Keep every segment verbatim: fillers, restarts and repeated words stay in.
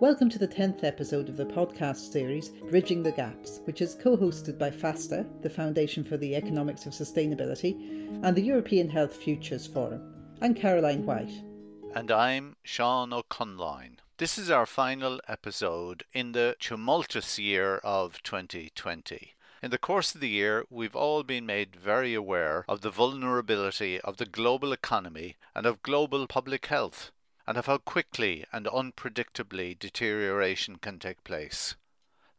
Welcome to the tenth episode of the podcast series, Bridging the Gaps, which is co-hosted by FASTA, the Foundation for the Economics of Sustainability, and the European Health Futures Forum. I'm Caroline White. And I'm Sean O'Conline. This is our final episode in the tumultuous year of twenty twenty. In the course of the year, we've all been made very aware of the vulnerability of the global economy and of global public health, and of how quickly and unpredictably deterioration can take place.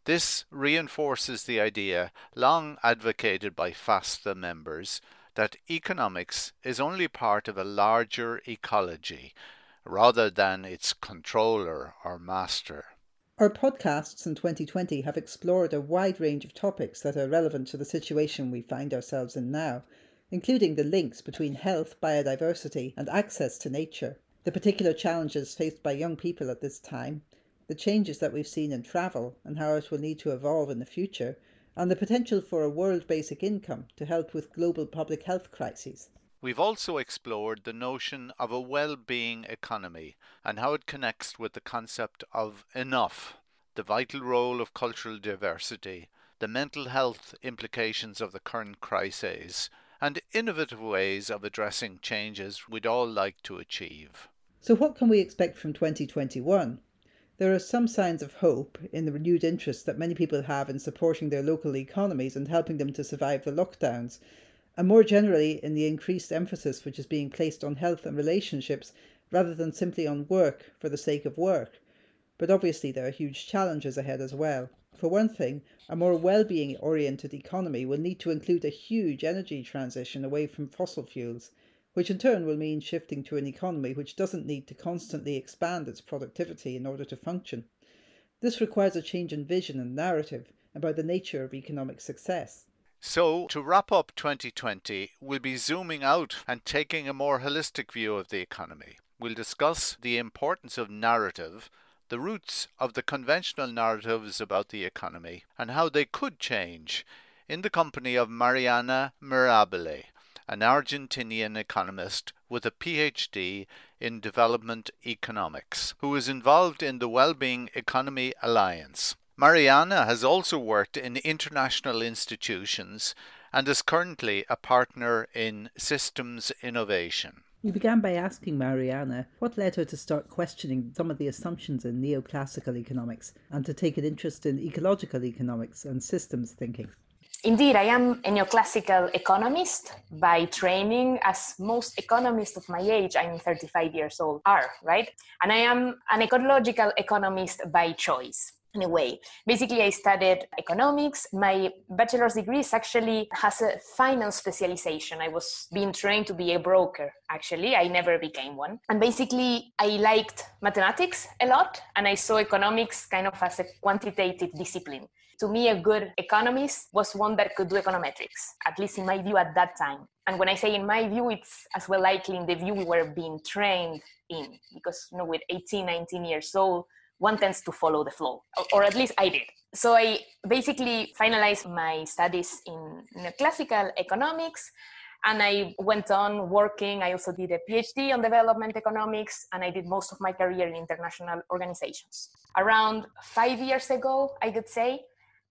This reinforces the idea, long advocated by FAFSA members, that economics is only part of a larger ecology, rather than its controller or master. Our podcasts in twenty twenty have explored a wide range of topics that are relevant to the situation we find ourselves in now, including the links between health, biodiversity, and access to nature, the particular challenges faced by young people at this time, the changes that we've seen in travel and how it will need to evolve in the future, and the potential for a world basic income to help with global public health crises. We've also explored the notion of a well-being economy and how it connects with the concept of enough, the vital role of cultural diversity, the mental health implications of the current crises, and innovative ways of addressing changes we'd all like to achieve. So what can we expect from twenty twenty-one? There are some signs of hope in the renewed interest that many people have in supporting their local economies and helping them to survive the lockdowns, and more generally in the increased emphasis which is being placed on health and relationships rather than simply on work for the sake of work. But obviously there are huge challenges ahead as well. For one thing, a more well-being oriented economy will need to include a huge energy transition away from fossil fuels, which in turn will mean shifting to an economy which doesn't need to constantly expand its productivity in order to function. This requires a change in vision and narrative about the nature of economic success. So, to wrap up twenty twenty, we'll be zooming out and taking a more holistic view of the economy. We'll discuss the importance of narrative, the roots of the conventional narratives about the economy, and how they could change, in the company of Mariana Mirabile, an Argentinian economist with a PhD in development economics, who is involved in the Wellbeing Economy Alliance. Mariana has also worked in international institutions and is currently a partner in Systems Innovation. You began by asking Mariana what led her to start questioning some of the assumptions in neoclassical economics and to take an interest in ecological economics and systems thinking. Indeed, I am a neoclassical economist by training, as most economists of my age, I'm thirty-five years old, are, right? And I am an ecological economist by choice, in a way. Basically, I studied economics. My bachelor's degree actually has a finance specialization. I was being trained to be a broker, actually. I never became one. And basically, I liked mathematics a lot, and I saw economics kind of as a quantitative discipline. To me, a good economist was one that could do econometrics, at least in my view at that time. And when I say in my view, it's as well likely in the view we were being trained in, because you know, with eighteen, nineteen years old, one tends to follow the flow, or at least I did. So I basically finalized my studies in neoclassical economics, and I went on working. I also did a PhD on development economics, and I did most of my career in international organizations. Around five years ago, I could say,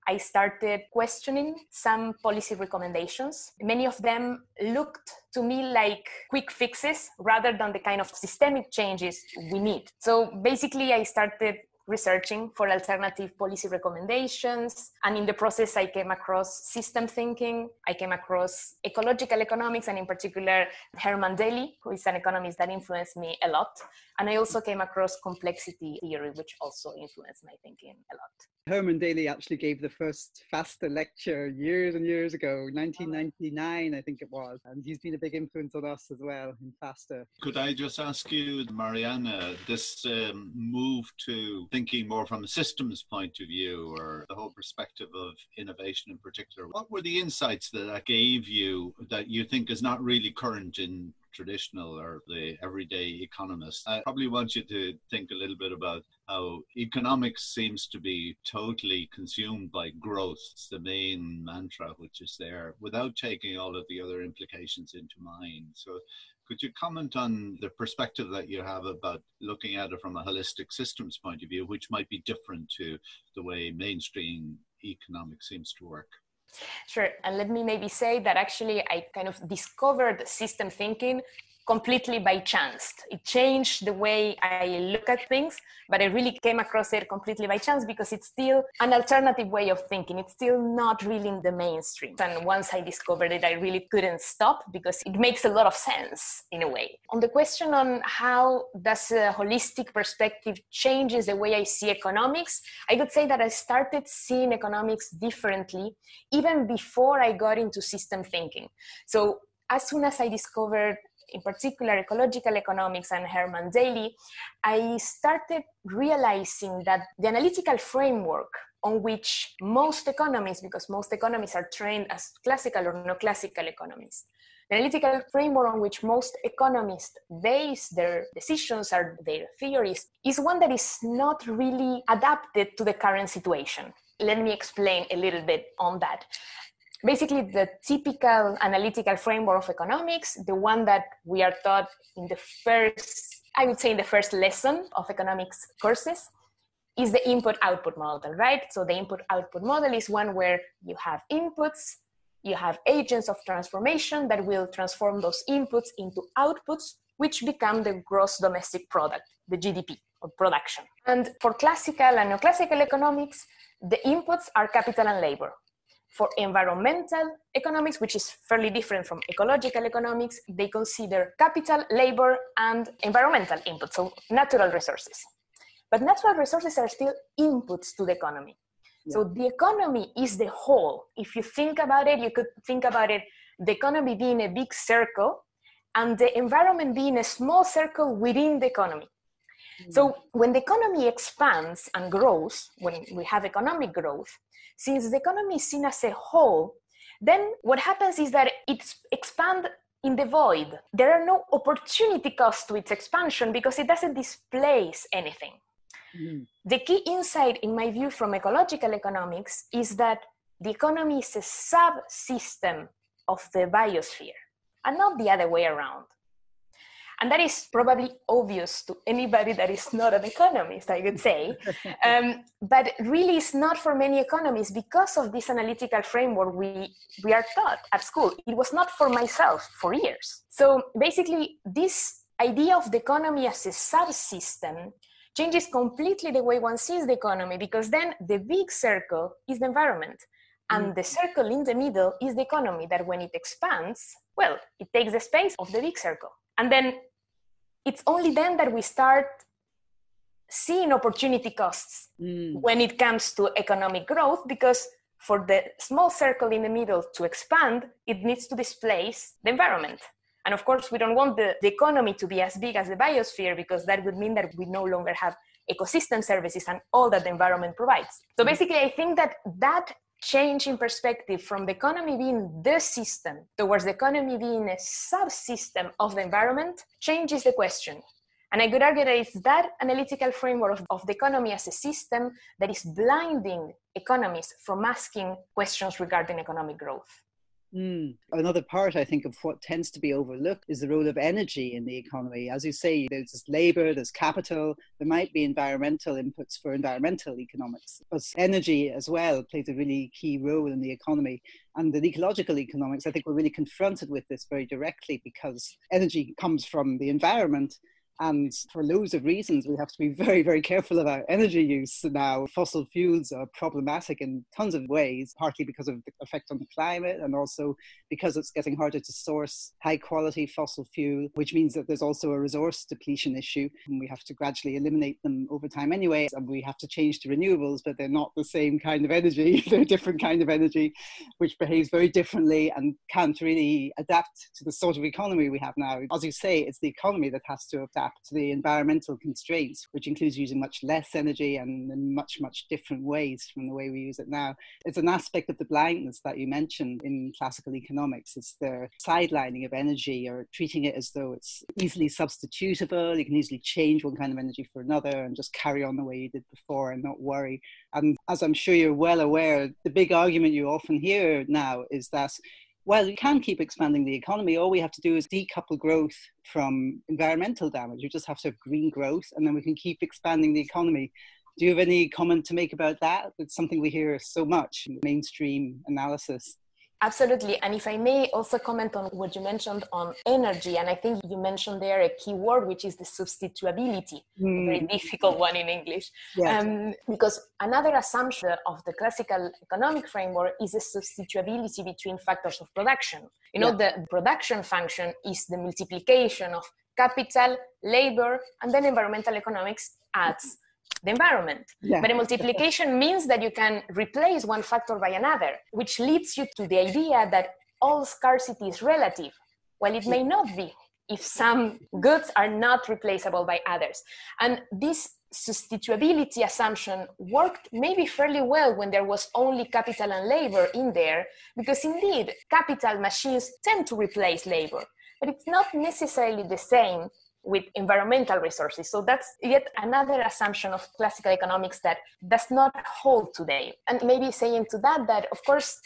I started questioning some policy recommendations. Many of them looked to me like quick fixes rather than the kind of systemic changes we need. So basically, I started researching for alternative policy recommendations. And in the process, I came across system thinking. I came across ecological economics, and in particular, Herman Daly, who is an economist that influenced me a lot. And I also came across complexity theory, which also influenced my thinking a lot. Herman Daly actually gave the first FASTA lecture years and years ago, nineteen ninety-nine, I think it was. And he's been a big influence on us as well in FASTA. Could I just ask you, Mariana, this um, move to thinking more from a systems point of view, or the whole perspective of innovation in particular, what were the insights that that gave you that you think is not really current in traditional or the everyday economists. I probably want you to think a little bit about how economics seems to be totally consumed by growth. It's the main mantra which is there, without taking all of the other implications into mind. So could you comment on the perspective that you have about looking at it from a holistic systems point of view, which might be different to the way mainstream economics seems to work? Sure. And let me maybe say that actually I kind of discovered system thinking completely by chance. It changed the way I look at things, but I really came across it completely by chance because it's still an alternative way of thinking. It's still not really in the mainstream. And once I discovered it, I really couldn't stop because it makes a lot of sense in a way. On the question on how does a holistic perspective changes the way I see economics, I could say that I started seeing economics differently even before I got into system thinking. So as soon as I discovered in particular ecological economics and Herman Daly, I started realizing that the analytical framework on which most economists, because most economists are trained as classical or neoclassical economists, the analytical framework on which most economists base their decisions or their theories is one that is not really adapted to the current situation. Let me explain a little bit on that. Basically, the typical analytical framework of economics, the one that we are taught in the first, I would say in the first lesson of economics courses, is the input-output model, right? So the input-output model is one where you have inputs, you have agents of transformation that will transform those inputs into outputs, which become the gross domestic product, the G D P, or production. And for classical and neoclassical economics, the inputs are capital and labor. For environmental economics, which is fairly different from ecological economics, they consider capital, labor, and environmental inputs, so natural resources. But natural resources are still inputs to the economy. Yeah. So the economy is the whole. If you think about it, you could think about it, the economy being a big circle and the environment being a small circle within the economy. So when the economy expands and grows, when we have economic growth, since the economy is seen as a whole, then what happens is that it expands in the void. There are no opportunity costs to its expansion because it doesn't displace anything. Mm. The key insight, in my view, from ecological economics is that the economy is a subsystem of the biosphere and not the other way around. And that is probably obvious to anybody that is not an economist, I could say. Um, but really, it's not for many economists because of this analytical framework we, we are taught at school. It was not for myself for years. So basically, this idea of the economy as a subsystem changes completely the way one sees the economy, because then the big circle is the environment. And the circle in the middle is the economy that when it expands, well, it takes the space of the big circle. And then it's only then that we start seeing opportunity costs mm. when it comes to economic growth, because for the small circle in the middle to expand, it needs to displace the environment. And of course, we don't want the, the economy to be as big as the biosphere, because that would mean that we no longer have ecosystem services and all that the environment provides. So basically, I think that that change in perspective from the economy being the system towards the economy being a subsystem of the environment changes the question. And I could argue that it's that analytical framework of, of the economy as a system that is blinding economists from asking questions regarding economic growth. Mm. Another part, I think, of what tends to be overlooked is the role of energy in the economy. As you say, there's labor, there's capital, there might be environmental inputs for environmental economics, but energy as well plays a really key role in the economy. And the ecological economics, I think, we're really confronted with this very directly because energy comes from the environment. And for loads of reasons, we have to be very, very careful about energy use now. Fossil fuels are problematic in tons of ways, partly because of the effect on the climate and also because it's getting harder to source high quality fossil fuel, which means that there's also a resource depletion issue. And we have to gradually eliminate them over time anyway. And we have to change to renewables, but they're not the same kind of energy. They're a different kind of energy, which behaves very differently and can't really adapt to the sort of economy we have now. As you say, it's the economy that has to adapt adapt to the environmental constraints, which includes using much less energy and in much, much different ways from the way we use it now. It's an aspect of the blindness that you mentioned in classical economics. It's the sidelining of energy, or treating it as though it's easily substitutable. You can easily change one kind of energy for another and just carry on the way you did before and not worry. And as I'm sure you're well aware, the big argument you often hear now is that, well, you can keep expanding the economy. All we have to do is decouple growth from environmental damage. You just have to have green growth, and then we can keep expanding the economy. Do you have any comment to make about that? It's something we hear so much in mainstream analysis. Absolutely. And if I may also comment on what you mentioned on energy, and I think you mentioned there a key word, which is the substitutability, mm. a very difficult one in English. Yes. Um, because another assumption of the classical economic framework is the substitutability between factors of production. You know, yeah. the production function is the multiplication of capital, labor, and then environmental economics adds the environment. Yeah. But a multiplication means that you can replace one factor by another, which leads you to the idea that all scarcity is relative, while it may not be if some goods are not replaceable by others. And this substitutability assumption worked maybe fairly well when there was only capital and labor in there, because indeed, capital machines tend to replace labor, but it's not necessarily the same with environmental resources. So that's yet another assumption of classical economics that does not hold today. And maybe saying to that, that of course,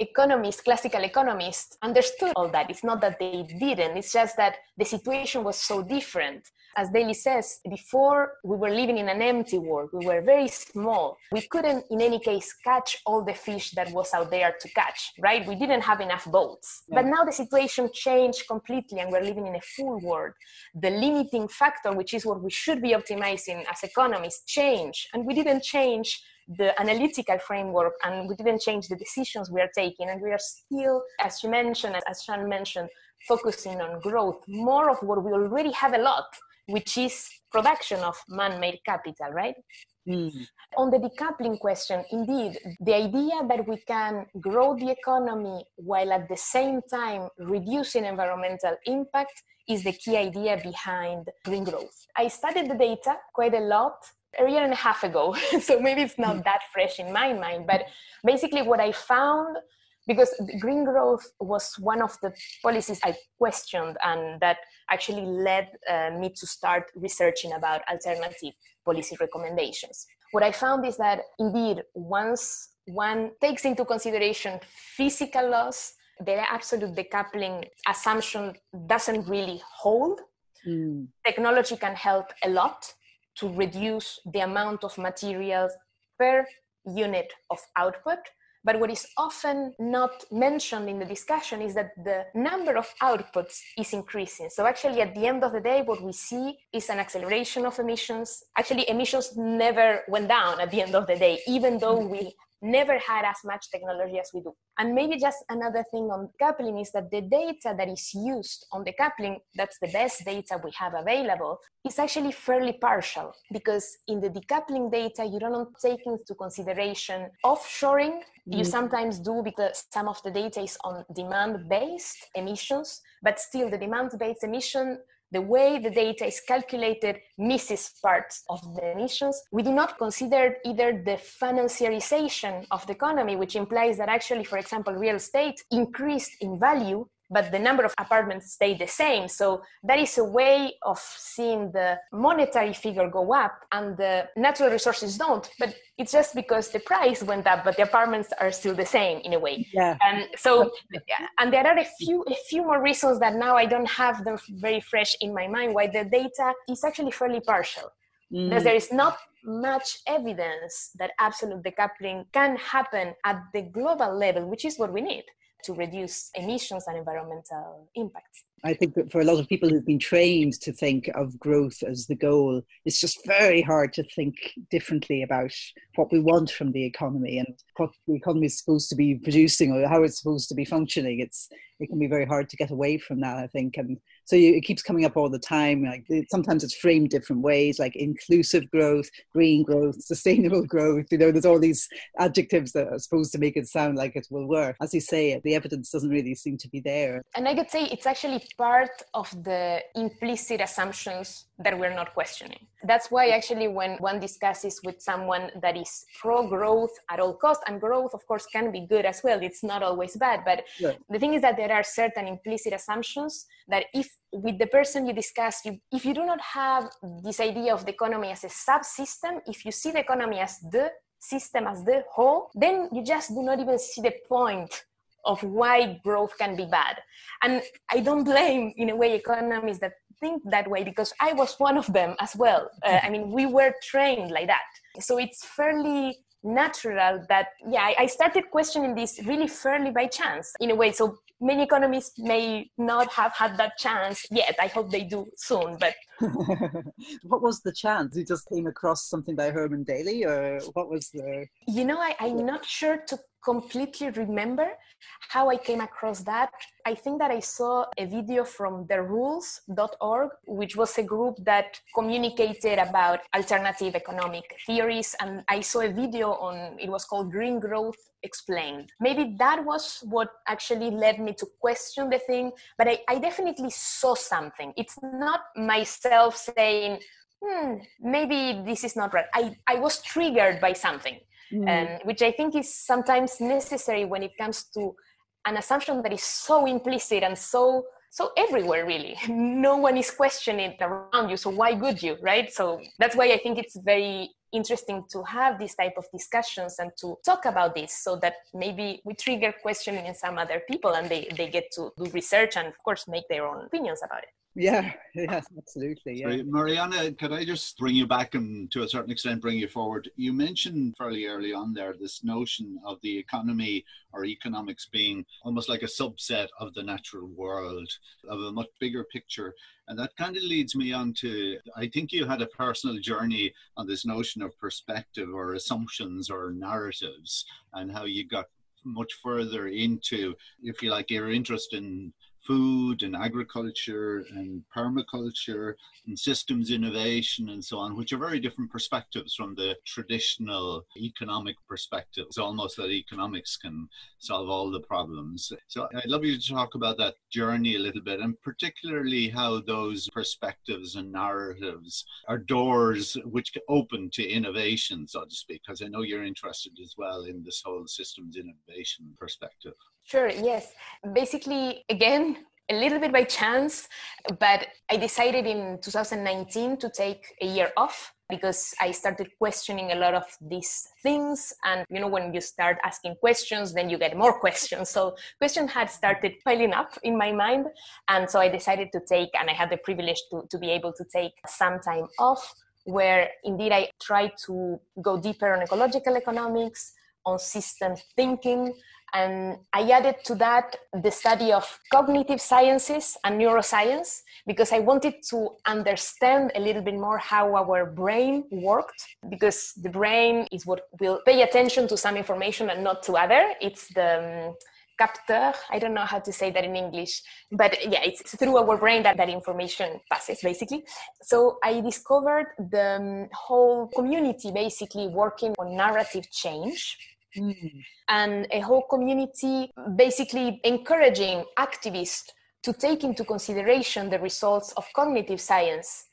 economists, classical economists understood all that. It's not that they didn't, it's just that the situation was so different. As Daly says, before we were living in an empty world, we were very small. We couldn't, in any case, catch all the fish that was out there to catch, right? We didn't have enough boats. Yeah. But now the situation changed completely and we're living in a full world. The limiting factor, which is what we should be optimizing as economists, changed. And we didn't change the analytical framework, and we didn't change the decisions we are taking. And we are still, as you mentioned, as Sean mentioned, focusing on growth, more of what we already have a lot, which is production of man-made capital, right? Mm-hmm. On the decoupling question, indeed, the idea that we can grow the economy while at the same time reducing environmental impact is the key idea behind green growth. I studied the data quite a lot a year and a half ago, so maybe it's not that fresh in my mind, but basically what I found, because green growth was one of the policies I questioned and that actually led uh, me to start researching about alternative policy recommendations. What I found is that indeed, once one takes into consideration physical loss, the absolute decoupling assumption doesn't really hold. Mm. Technology can help a lot to reduce the amount of materials per unit of output. But what is often not mentioned in the discussion is that the number of outputs is increasing. So actually, at the end of the day, what we see is an acceleration of emissions. Actually, emissions never went down at the end of the day, even though we never had as much technology as we do. And maybe just another thing on decoupling is that the data that is used on decoupling, that's the best data we have available, is actually fairly partial, because in the decoupling data, you don't take into consideration offshoring. Mm. You sometimes do, because some of the data is on demand-based emissions, but still the demand-based emission, the way the data is calculated, misses parts of the emissions. We do not consider either the financiarization of the economy, which implies that actually, for example, real estate increased in value, but the number of apartments stayed the same. So that is a way of seeing the monetary figure go up and the natural resources don't. But it's just because the price went up, but the apartments are still the same in a way. Yeah. And so, and there are a few, a few more reasons that now I don't have them very fresh in my mind, why the data is actually fairly partial. Mm. Because there is not much evidence that absolute decoupling can happen at the global level, which is what we need to reduce emissions and environmental impacts. I think that for a lot of people who've been trained to think of growth as the goal, it's just very hard to think differently about what we want from the economy and what the economy is supposed to be producing or how it's supposed to be functioning. It's it can be very hard to get away from that, I think. And so you, it keeps coming up all the time. Like it, sometimes it's framed different ways, like inclusive growth, green growth, sustainable growth. You know, there's all these adjectives that are supposed to make it sound like it will work. As you say, the evidence doesn't really seem to be there. And I could say it's actually part of the implicit assumptions that we're not questioning. That's why actually when one discusses with someone that is pro-growth at all costs, and growth of course can be good as well, it's not always bad, but yeah. the thing is that there are certain implicit assumptions that if with the person you discuss, you, if you do not have this idea of the economy as a subsystem, if you see the economy as the system, as the whole, then you just do not even see the point of why growth can be bad. And I don't blame, in a way, economists that think that way, because I was one of them as well. Uh, I mean, we were trained like that. So it's fairly natural that, yeah, I, I started questioning this really fairly by chance, in a way. So many economists may not have had that chance yet. I hope they do soon, but... What was the chance? You just came across something by Herman Daly, or what was the... You know, I, I'm not sure to completely remember how I came across that. I think that I saw a video from the rules dot org, which was a group that communicated about alternative economic theories. And I saw a video on, it was called Green Growth Explained. Maybe that was what actually led me to question the thing, but I, I definitely saw something. It's not myself saying, hmm, maybe this is not right. I, I was triggered by something. Mm. Um, which I think is sometimes necessary when it comes to an assumption that is so implicit and so so everywhere, really. No one is questioning it around you, so why would you, right? So that's why I think it's very interesting to have these type of discussions and to talk about this, so that maybe we trigger questioning in some other people and they, they get to do research and, of course, make their own opinions about it. Yeah, yes, absolutely. Yeah. Sorry, Mariana, could I just bring you back and to a certain extent bring you forward? You mentioned fairly early on there this notion of the economy or economics being almost like a subset of the natural world, of a much bigger picture. And that kind of leads me on to, I think you had a personal journey on this notion of perspective or assumptions or narratives, and how you got much further into, if you like, your interest in food and agriculture and permaculture and systems innovation and so on, which are very different perspectives from the traditional economic perspective. It's almost that economics can solve all the problems. So I'd love you to talk about that journey a little bit, and particularly how those perspectives and narratives are doors which open to innovation, so to speak, because I know you're interested as well in this whole systems innovation perspective. Sure, yes. Basically, again, a little bit by chance, but I decided in two thousand nineteen to take a year off because I started questioning a lot of these things. And, you know, when you start asking questions, then you get more questions. So questions had started piling up in my mind. And so I decided to take, and I had the privilege to, to be able to take some time off, where indeed I tried to go deeper on ecological economics, on system thinking. And I added to that the study of cognitive sciences and neuroscience, because I wanted to understand a little bit more how our brain worked, because the brain is what will pay attention to some information and not to other. It's the um, capteur, I don't know how to say that in English, but yeah, it's through our brain that that information passes, basically. So I discovered the um, whole community basically working on narrative change. Mm-hmm. And a whole community basically encouraging activists to take into consideration the results of cognitive science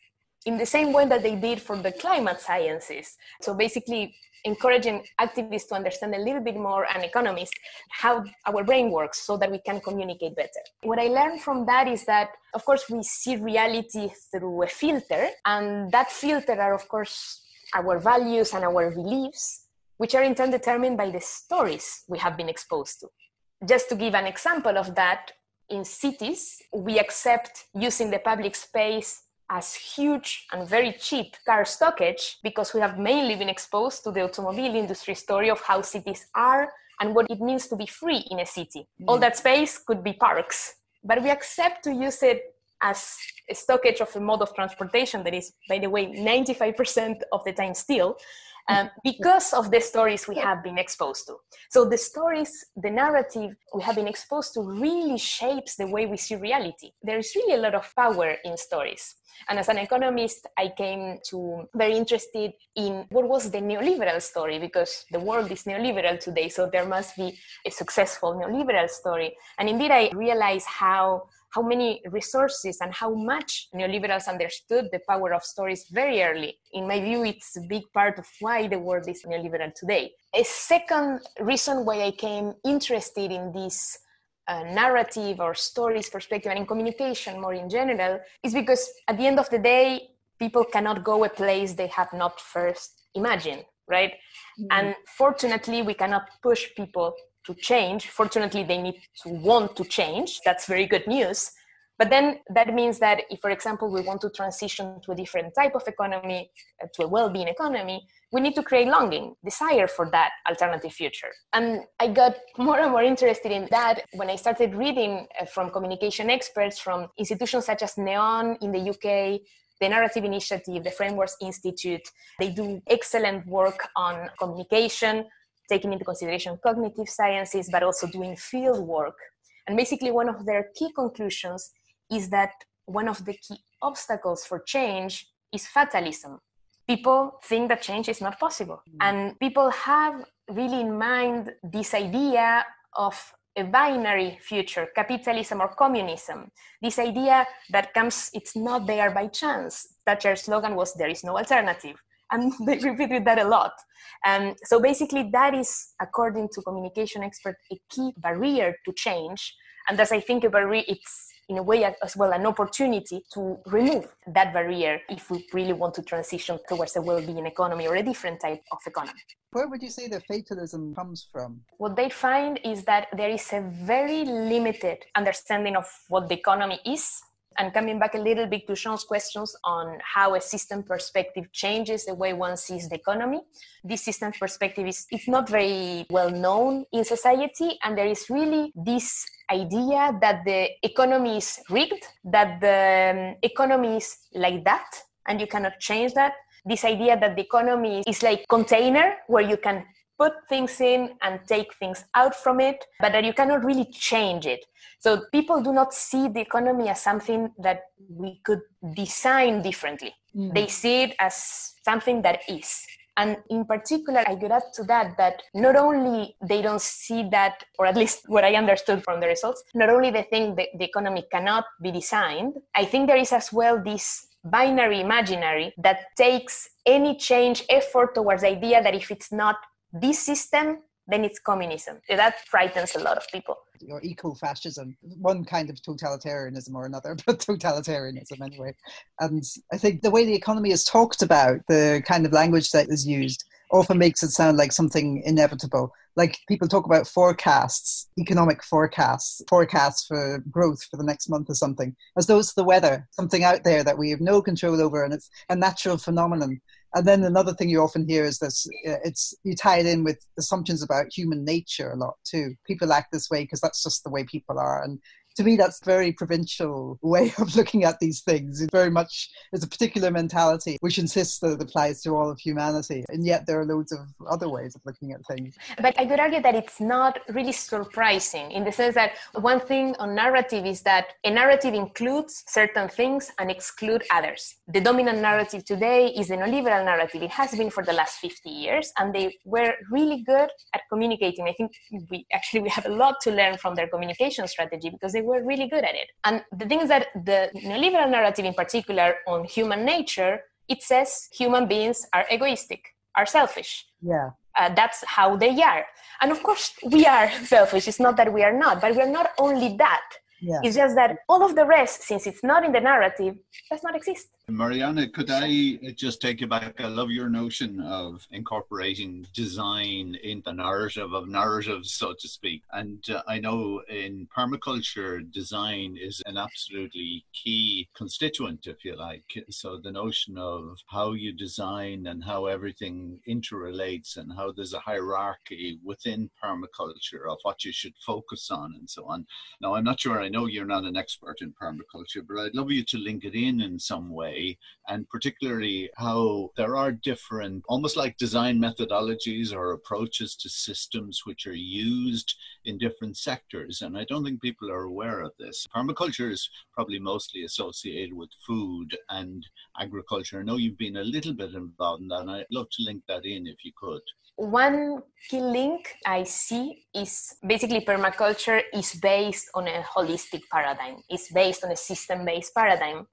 in the same way that they did for the climate sciences. So basically encouraging activists to understand a little bit more, and economists, how our brain works so that we can communicate better. What I learned from that is that, of course, we see reality through a filter, and that filter are, of course, our values and our beliefs, which are in turn determined by the stories we have been exposed to. Just to give an example of that, in cities, we accept using the public space as huge and very cheap car stockage, because we have mainly been exposed to the automobile industry story of how cities are and what it means to be free in a city. Mm. All that space could be parks, but we accept to use it as a stockage of a mode of transportation that is, by the way, ninety-five percent of the time still, Um, because of the stories we have been exposed to. So the stories, the narrative we have been exposed to really shapes the way we see reality. There is really a lot of power in stories. And as an economist, I came to very interested in what was the neoliberal story, because the world is neoliberal today, so there must be a successful neoliberal story. And indeed, I realized how how many resources and how much neoliberals understood the power of stories very early. In my view, it's a big part of why the world is neoliberal today. A second reason why I came interested in this uh, narrative or stories perspective and in communication more in general is because at the end of the day, people cannot go a place they have not first imagined, right? Mm-hmm. And fortunately, we cannot push people to change. Fortunately, they need to want to change. That's very good news. But then that means that if, for example, we want to transition to a different type of economy, uh, to a well-being economy, we need to create longing, desire for that alternative future. And I got more and more interested in that when I started reading uh, from communication experts from institutions such as NEON in the U K, the Narrative Initiative, the Frameworks Institute. They do excellent work on communication, taking into consideration cognitive sciences, but also doing field work. And basically one of their key conclusions is that one of the key obstacles for change is fatalism. People think that change is not possible. Mm. And people have really in mind this idea of a binary future, capitalism or communism. This idea that comes, it's not there by chance. Thatcher's slogan was, there is no alternative. And they repeated that a lot. Um, so basically that is, according to communication experts, a key barrier to change. And as I think a barrier, it's in a way as well an opportunity to remove that barrier if we really want to transition towards a well-being economy or a different type of economy. Where would you say the fatalism comes from? What they find is that there is a very limited understanding of what the economy is. And coming back a little bit to Sean's questions on how a system perspective changes the way one sees the economy, this system perspective is it's not very well known in society, and there is really this idea that the economy is rigged, that the um, economy is like that, and you cannot change that. This idea that the economy is like a container where you can put things in and take things out from it, but that you cannot really change it. So people do not see the economy as something that we could design differently. Mm. They see it as something that is. And in particular, I could add to that, that not only they don't see that, or at least what I understood from the results, not only they think that the economy cannot be designed, I think there is as well this binary imaginary that takes any change effort towards the idea that if it's not this system, then it's communism. That frightens a lot of people. Or eco-fascism, one kind of totalitarianism or another, but totalitarianism anyway. And I think the way the economy is talked about, the kind of language that is used, often makes it sound like something inevitable. Like people talk about forecasts, economic forecasts, forecasts for growth for the next month or something, as though it's the weather, something out there that we have no control over and it's a natural phenomenon. And then another thing you often hear is this, it's, you tie it in with assumptions about human nature a lot too. People act this way because that's just the way people are. And to me, that's a very provincial way of looking at these things. It very much is a particular mentality which insists that it applies to all of humanity. And yet there are loads of other ways of looking at things. But I could argue that it's not really surprising in the sense that one thing on narrative is that a narrative includes certain things and excludes others. The dominant narrative today is the neoliberal narrative. It has been for the last fifty years, and they were really good at communicating. I think we actually we have a lot to learn from their communication strategy because they we're really good at it. And the thing is that the neoliberal narrative in particular on human nature, it says human beings are egoistic, are selfish. Yeah. Uh, that's how they are. And of course we are selfish. It's not that we are not, but we're not only that. Yeah. It's just that all of the rest, since it's not in the narrative, does not exist. Mariana, could I just take you back? I love your notion of incorporating design in the narrative of narratives, so to speak. And uh, I know in permaculture, design is an absolutely key constituent, if you like. So the notion of how you design and how everything interrelates and how there's a hierarchy within permaculture of what you should focus on and so on. Now, I'm not sure I I know you're not an expert in permaculture, but I'd love you to link it in in some way, and particularly how there are different, almost like design methodologies or approaches to systems which are used in different sectors. And I don't think people are aware of this. Permaculture is probably mostly associated with food and agriculture. I know you've been a little bit involved in that, and I'd love to link that in if you could. One key link I see is basically permaculture is based on a holistic paradigm. It's based on a system-based paradigm.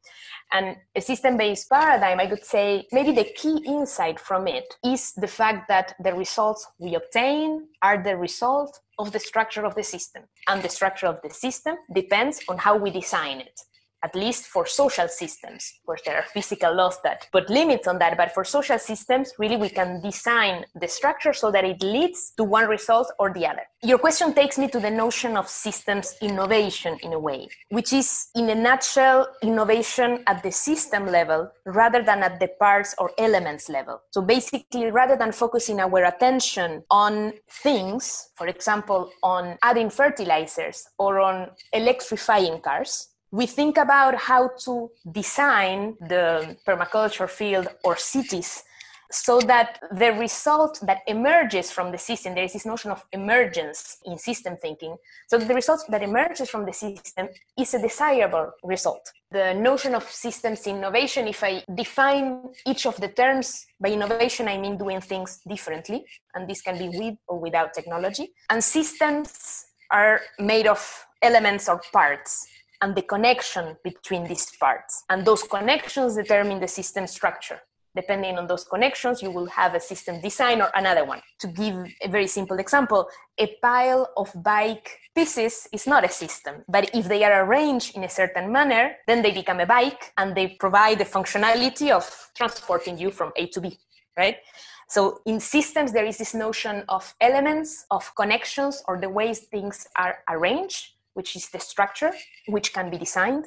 And a system-based paradigm, I could say, maybe the key insight from it is the fact that the results we obtain are the result of the structure of the system. And the structure of the system depends on how we design it. At least for social systems. Of course, there are physical laws that put limits on that, but for social systems, really, we can design the structure so that it leads to one result or the other. Your question takes me to the notion of systems innovation, in a way, which is, in a nutshell, innovation at the system level rather than at the parts or elements level. So basically, rather than focusing our attention on things, for example, on adding fertilizers or on electrifying cars, we think about how to design the permaculture field or cities so that the result that emerges from the system, there is this notion of emergence in system thinking, so the result that emerges from the system is a desirable result. The notion of systems innovation, if I define each of the terms, by innovation I mean doing things differently, and this can be with or without technology, and systems are made of elements or parts, and the connection between these parts. And those connections determine the system structure. Depending on those connections, you will have a system design or another one. To give a very simple example, a pile of bike pieces is not a system, but if they are arranged in a certain manner, then they become a bike and they provide the functionality of transporting you from A to B, right? So in systems, there is this notion of elements, of connections, or the ways things are arranged, which is the structure, which can be designed,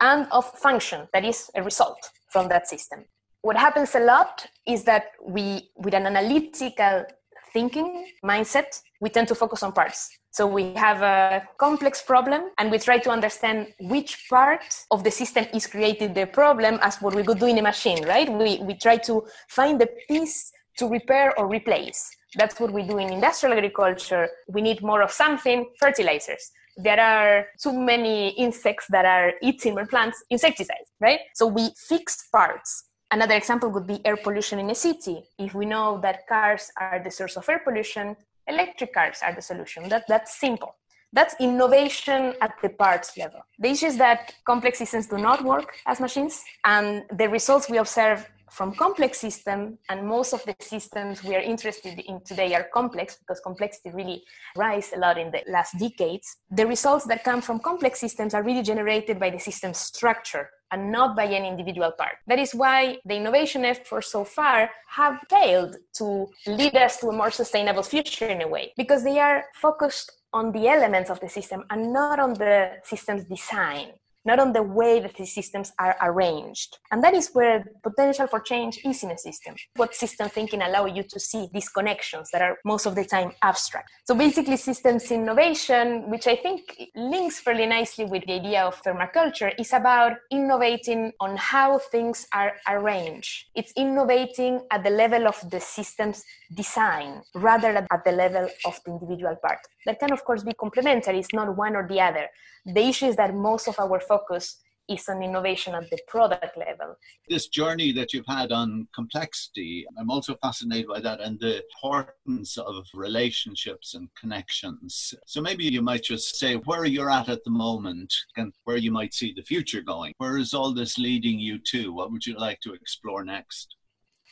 and of function, that is a result from that system. What happens a lot is that we, with an analytical thinking mindset, we tend to focus on parts. So we have a complex problem, and we try to understand which part of the system is creating the problem, as what we could do in a machine, right? We, we try to find the piece to repair or replace. That's what we do in industrial agriculture. We need more of something, fertilizers. There are too many insects that are eating our plants, insecticides, right? So we fix parts. Another example would be air pollution in a city. If we know that cars are the source of air pollution, electric cars are the solution. That, that's simple. That's innovation at the parts level. The issue is that complex systems do not work as machines, and the results we observe from complex systems, and most of the systems we are interested in today are complex because complexity really rise a lot in the last decades. The results that come from complex systems are really generated by the system structure and not by any individual part. That is why the innovation efforts so far have failed to lead us to a more sustainable future in a way, because they are focused on the elements of the system and not on the system's design, not on the way that these systems are arranged. And that is where potential for change is in a system. What system thinking allows you to see these connections that are most of the time abstract. So basically systems innovation, which I think links fairly nicely with the idea of permaculture, is about innovating on how things are arranged. It's innovating at the level of the system's design rather than at the level of the individual part. That can, of course, be complementary. It's not one or the other. The issue is that most of our focus is on innovation at the product level. This journey that you've had on complexity, I'm also fascinated by that and the importance of relationships and connections. So maybe you might just say where you're at at the moment and where you might see the future going. Where is all this leading you to? What would you like to explore next?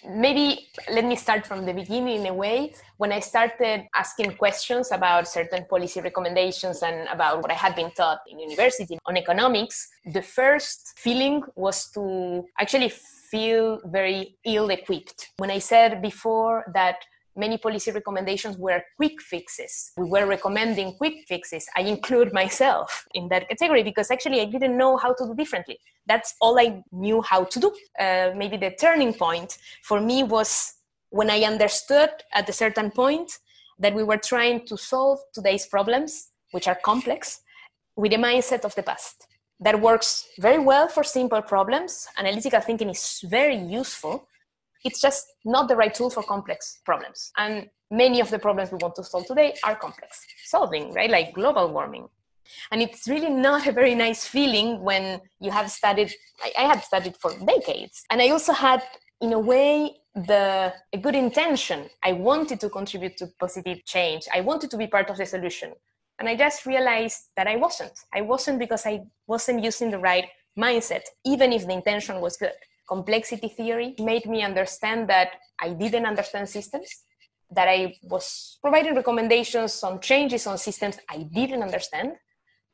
Maybe let me start from the beginning in a way. When I started asking questions about certain policy recommendations and about what I had been taught in university on economics, the first feeling was to actually feel very ill-equipped. When I said before that many policy recommendations were quick fixes, we were recommending quick fixes, I include myself in that category because actually I didn't know how to do differently. That's all I knew how to do. Uh, maybe the turning point for me was when I understood at a certain point that we were trying to solve today's problems, which are complex, with a mindset of the past. That works very well for simple problems. Analytical thinking is very useful. It's just not the right tool for complex problems. And many of the problems we want to solve today are complex solving, right? Like global warming. And it's really not a very nice feeling when you have studied, I had studied for decades. And I also had in a way, the a good intention. I wanted to contribute to positive change. I wanted to be part of the solution. And I just realized that I wasn't. I wasn't because I wasn't using the right mindset, even if the intention was good. Complexity theory made me understand that I didn't understand systems, that I was providing recommendations on changes on systems I didn't understand.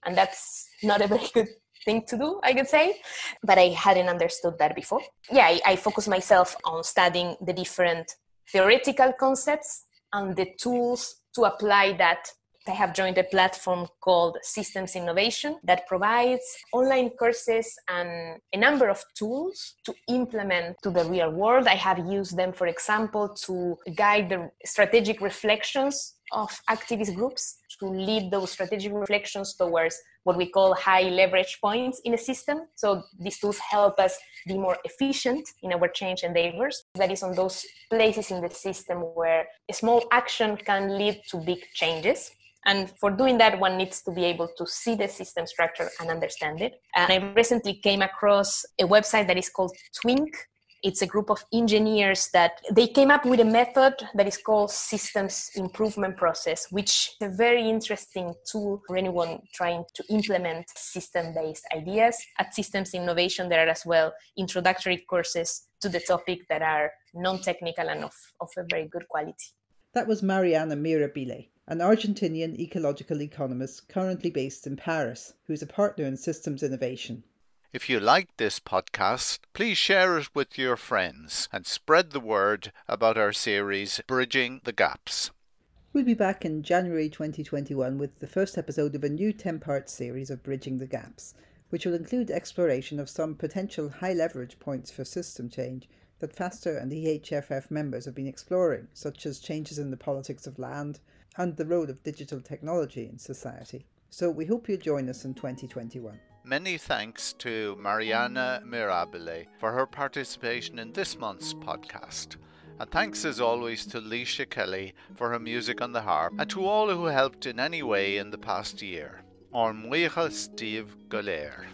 And that's not a very good thing to do, I could say, but I hadn't understood that before. Yeah, I, I focused myself on studying the different theoretical concepts and the tools to apply that. I have joined a platform called Systems Innovation that provides online courses and a number of tools to implement to the real world. I have used them, for example, to guide the strategic reflections of activist groups, to lead those strategic reflections towards what we call high leverage points in a system. So these tools help us be more efficient in our change endeavors. That is, on those places in the system where a small action can lead to big changes. And for doing that, one needs to be able to see the system structure and understand it. And I recently came across a website that is called Twink. It's a group of engineers that they came up with a method that is called Systems Improvement Process, which is a very interesting tool for anyone trying to implement system-based ideas. At Systems Innovation, there are as well introductory courses to the topic that are non-technical and of, of a very good quality. That was Mariana Mirabile, an Argentinian ecological economist currently based in Paris, who is a partner in Systems Innovation. If you like this podcast, please share it with your friends and spread the word about our series, Bridging the Gaps. We'll be back in January twenty twenty-one with the first episode of a new ten-part series of Bridging the Gaps, which will include exploration of some potential high-leverage points for system change that FASTA and E H F F members have been exploring, such as changes in the politics of land, and the role of digital technology in society. So we hope you join us in twenty twenty-one. Many thanks to Mariana Mirabile for her participation in this month's podcast. And thanks as always to Leisha Kelly for her music on the harp, and to all who helped in any way in the past year. Our muicha Steve Goler.